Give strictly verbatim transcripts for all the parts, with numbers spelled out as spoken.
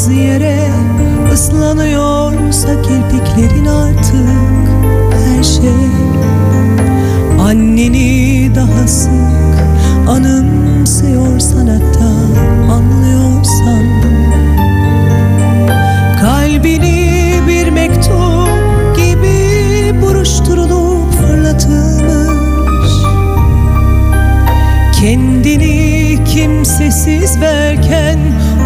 ıslanmaz yere ıslanıyorsa kirpiklerin artık her şey. Anneni daha sık anımsıyorsan, hatta anlıyorsan, kalbini bir mektup gibi buruşturulup fırlatılmış, kendini kimsesiz verken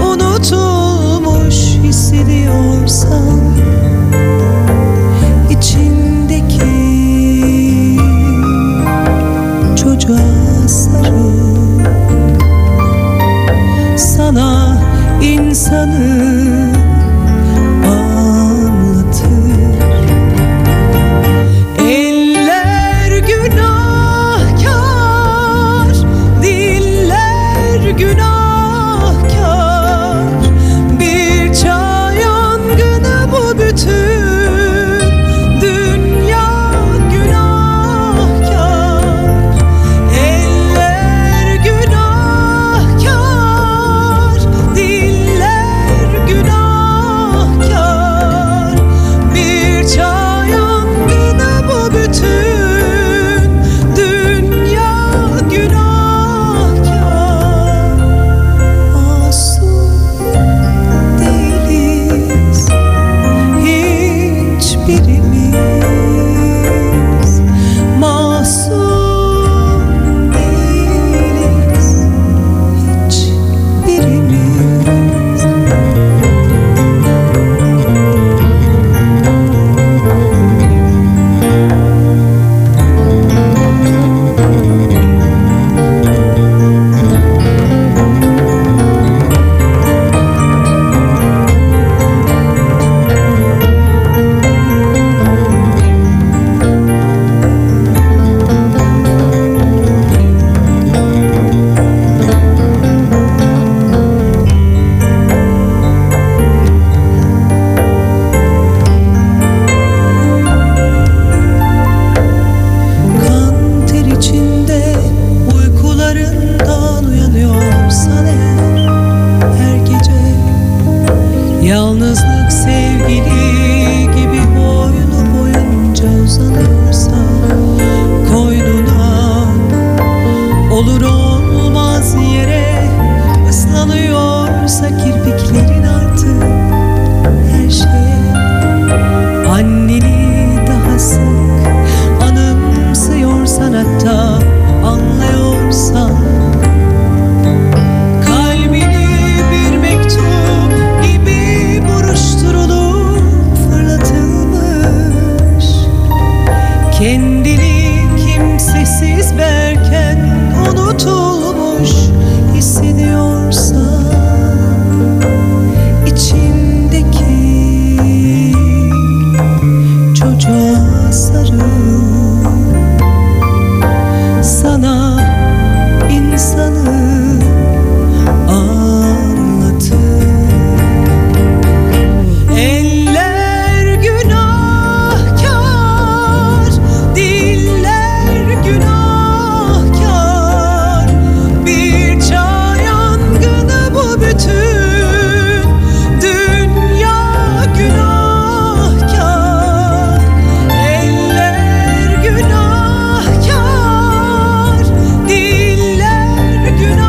unutulmuş hissediyorsan, içindeki çocuğa sarıl, sana insanı anlatır. Eller günahkar, diller günahkar, bir çağ yangını bu bütün. Good night.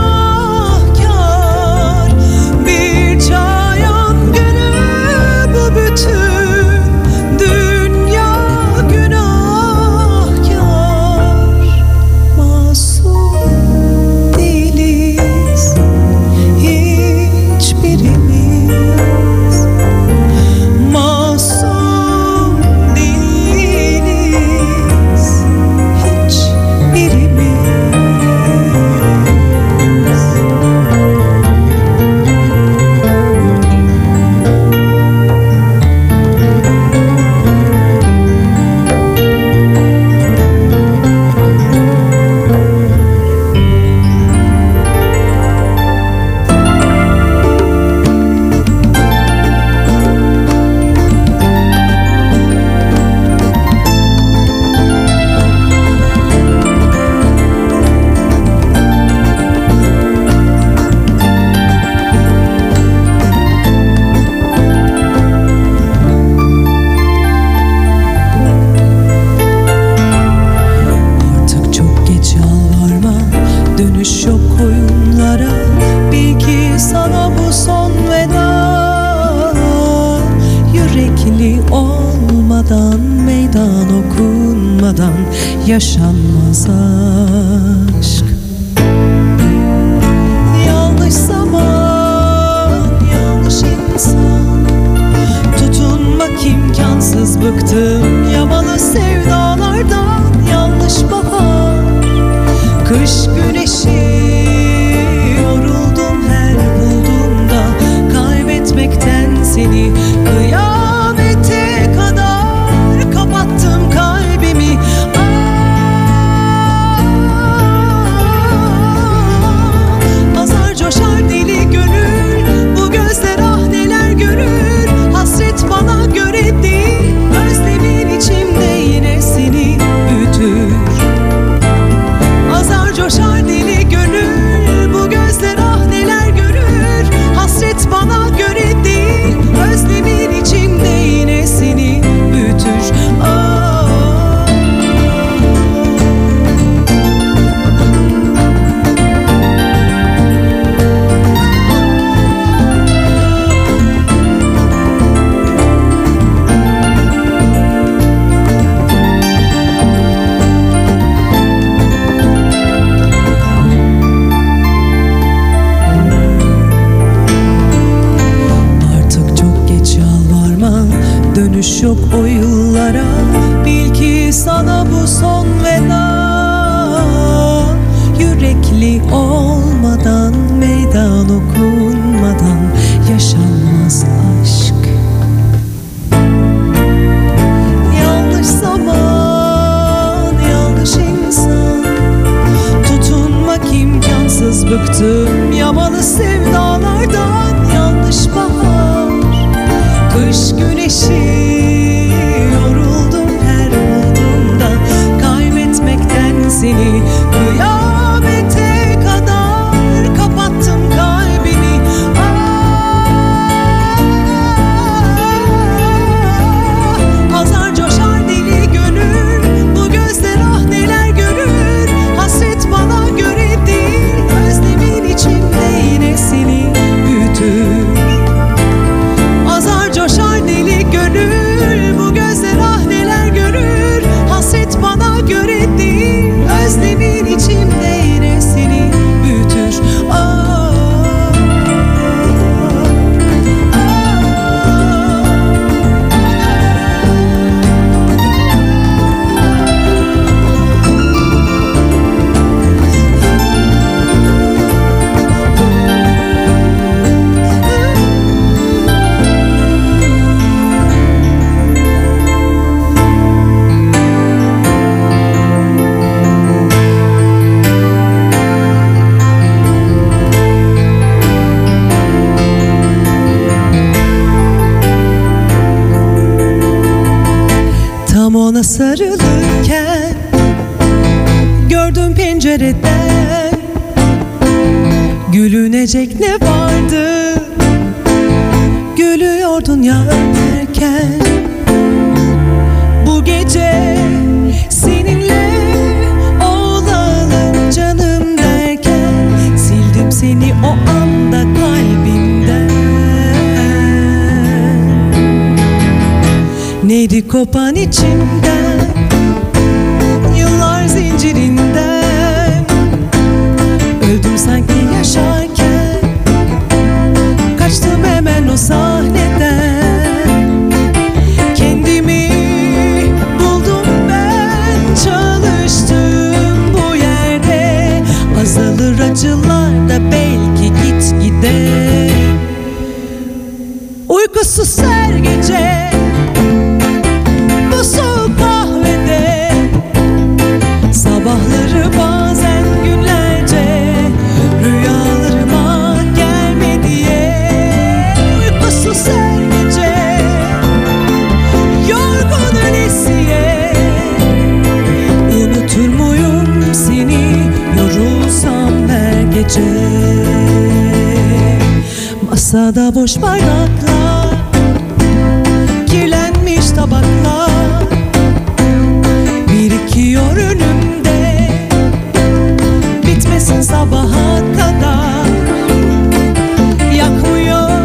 yaşanmaz aşk. Yanlış zaman, yanlış insan, tutunmak imkansız, bıktım yamalı sevdalardan. Yanlış bahar, kış güneşi, yoruldum her bulduğumda kaybetmekten seni. Kıyamete kadar kapattım kalbimi. Aa, azar coşar deli gönül, bu gözler ah neler görür. Hasret bana göre değil, özlemin içimde yine seni ütür. Azar coşar deli gönül, bu gözler ah neler görür. Hasret bana göre değil, özlemin içimde yine seni ütür. Aa. Artık çok geç yalvarma, dönüş yok o yıllara. Bil ki sana bu son veda. Yürekli olmadan, meydan okunmadan yaşanmaz aşk. Yanlış zaman, yanlış insan, tutunmak imkansız, bıktım yamalı sevdalardan. Yanlış bahar, kış güneşi, yoruldum her bulduğumda kaybetmekten seni. Kıyamete kadar kapattım kalbimi. Aa, azar coşar deli gönül, bu gözler ah neler görür. Hasret bana göre değil, özlemin içimde yine seni ütür. Azar coşar deli gönül, bu gözler ah neler görür. Hasret bana göre değil, özlemin içimde yine seni büyütür. Aa, ona sarılırken gördüm pencereden, gülünecek ne vardı, gülüyordun ya öperken. Bu gece seninle olalım canım derken, sildim seni o anda kalbimden. Neydi kopan içimden, yıllar zincirinden, öldüm sanki yaşarken, kaçtım hemen o sahneden. Kendimi buldum ben, çalıştım bu yerde, azalır acılar da belki git gider. Uykusuz her gece, sabahları bazen günlerce, rüyalarıma gelme diye. Uykusuz her gece, yorgun ölesiye. Unutur muyum seni, yorulsam her gece. Masada boş bardaklar, kirlenmiş tabaklar birikiyor önümde, bitmesin sabaha kadar. Yakmıyor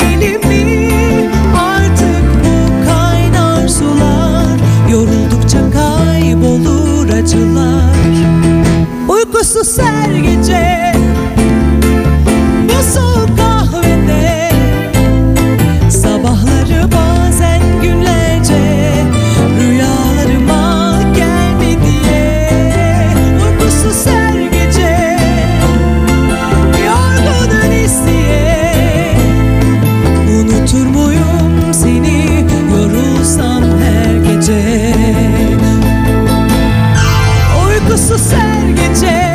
elimi artık bu kaynar sular, yoruldukça kaybolur. acılar, uykusuz her gece, bir soğuk kahvede, sabahları bazen günlerce, rüyalarıma gelme diye. Uykusuz her gece, yorgunun isteye, unutur muyum seni, yorulsam her gece. Uykusuz her gece,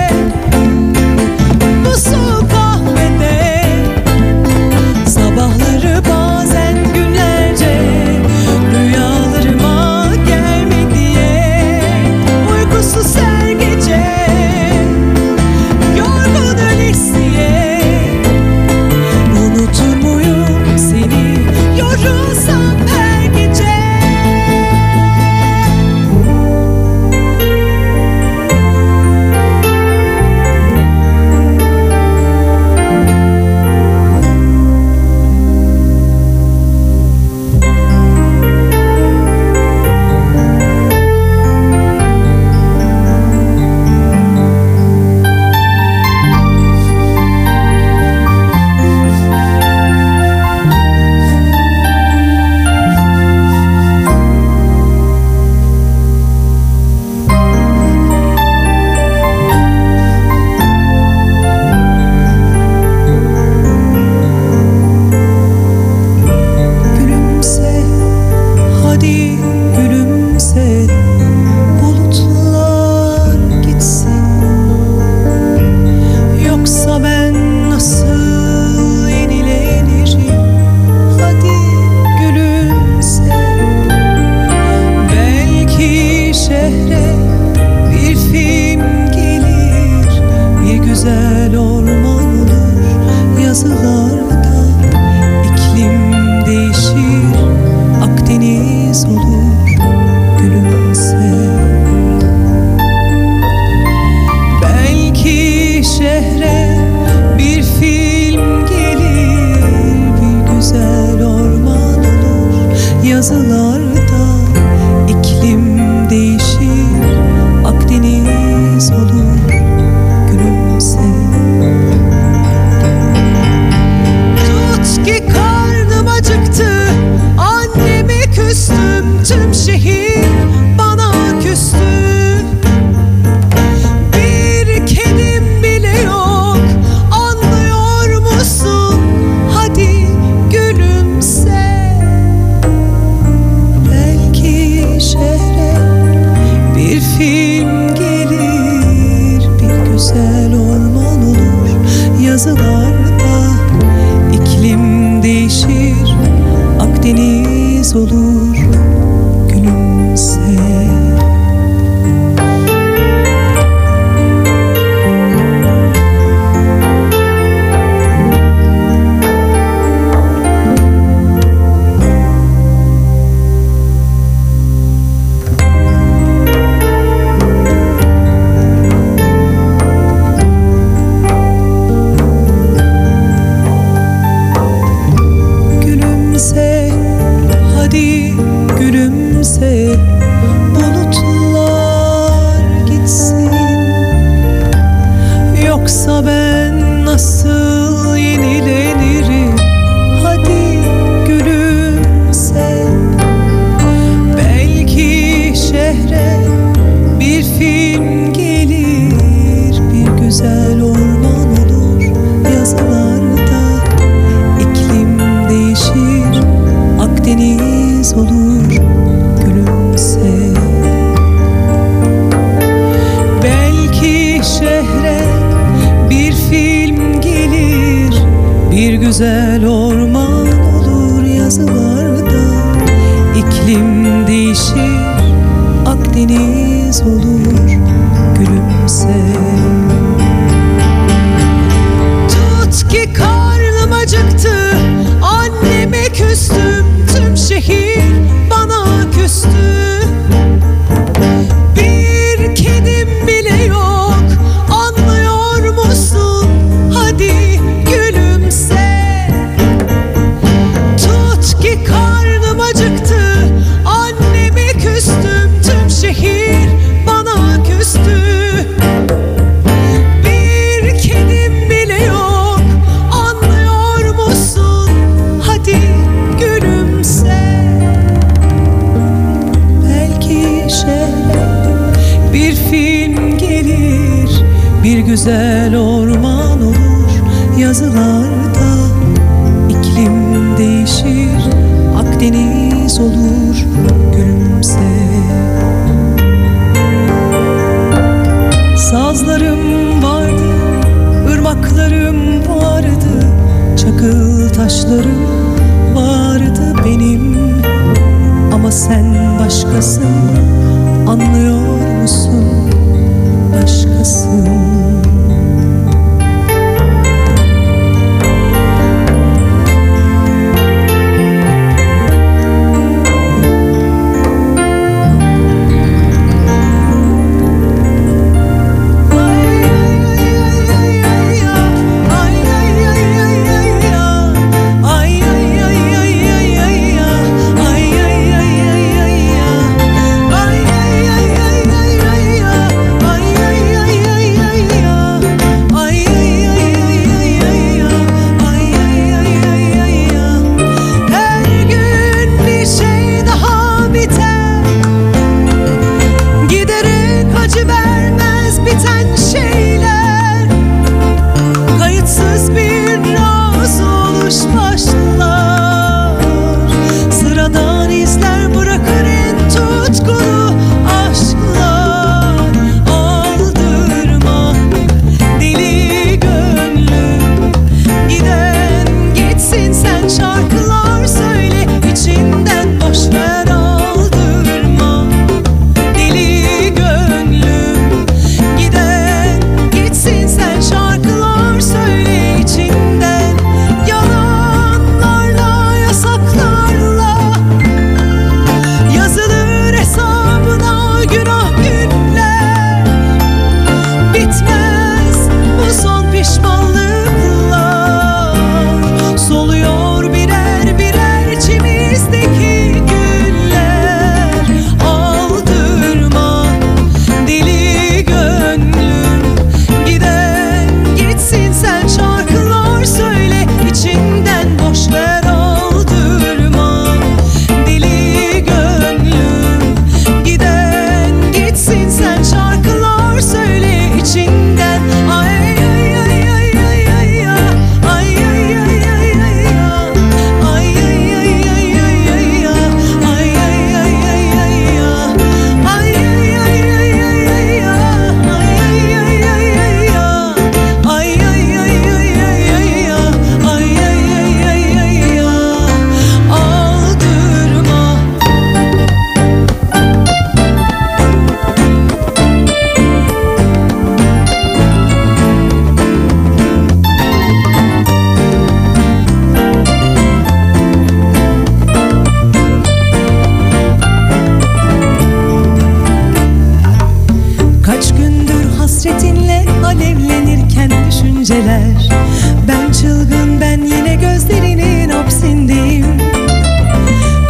bu soğuk kahvede, sabahları bazen günlerce, rüyalarıma gelme diye. Uykusuz her gece, yorgunun isteye, unutur muyum seni, yorulsam her gece. Acıktı, annemi küstüm, tüm şehir bana küstü. güzel orman olur yazılarda. İklim değişir, Akdeniz olur, gülümse. Sazlarım vardı, ırmaklarım vardı, çakıl taşlarım vardı benim. Ama sen başkasın, anlıyor musun? Başkasın.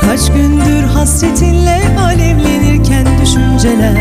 Kaç gündür hasretinle alevlenirken düşünceler,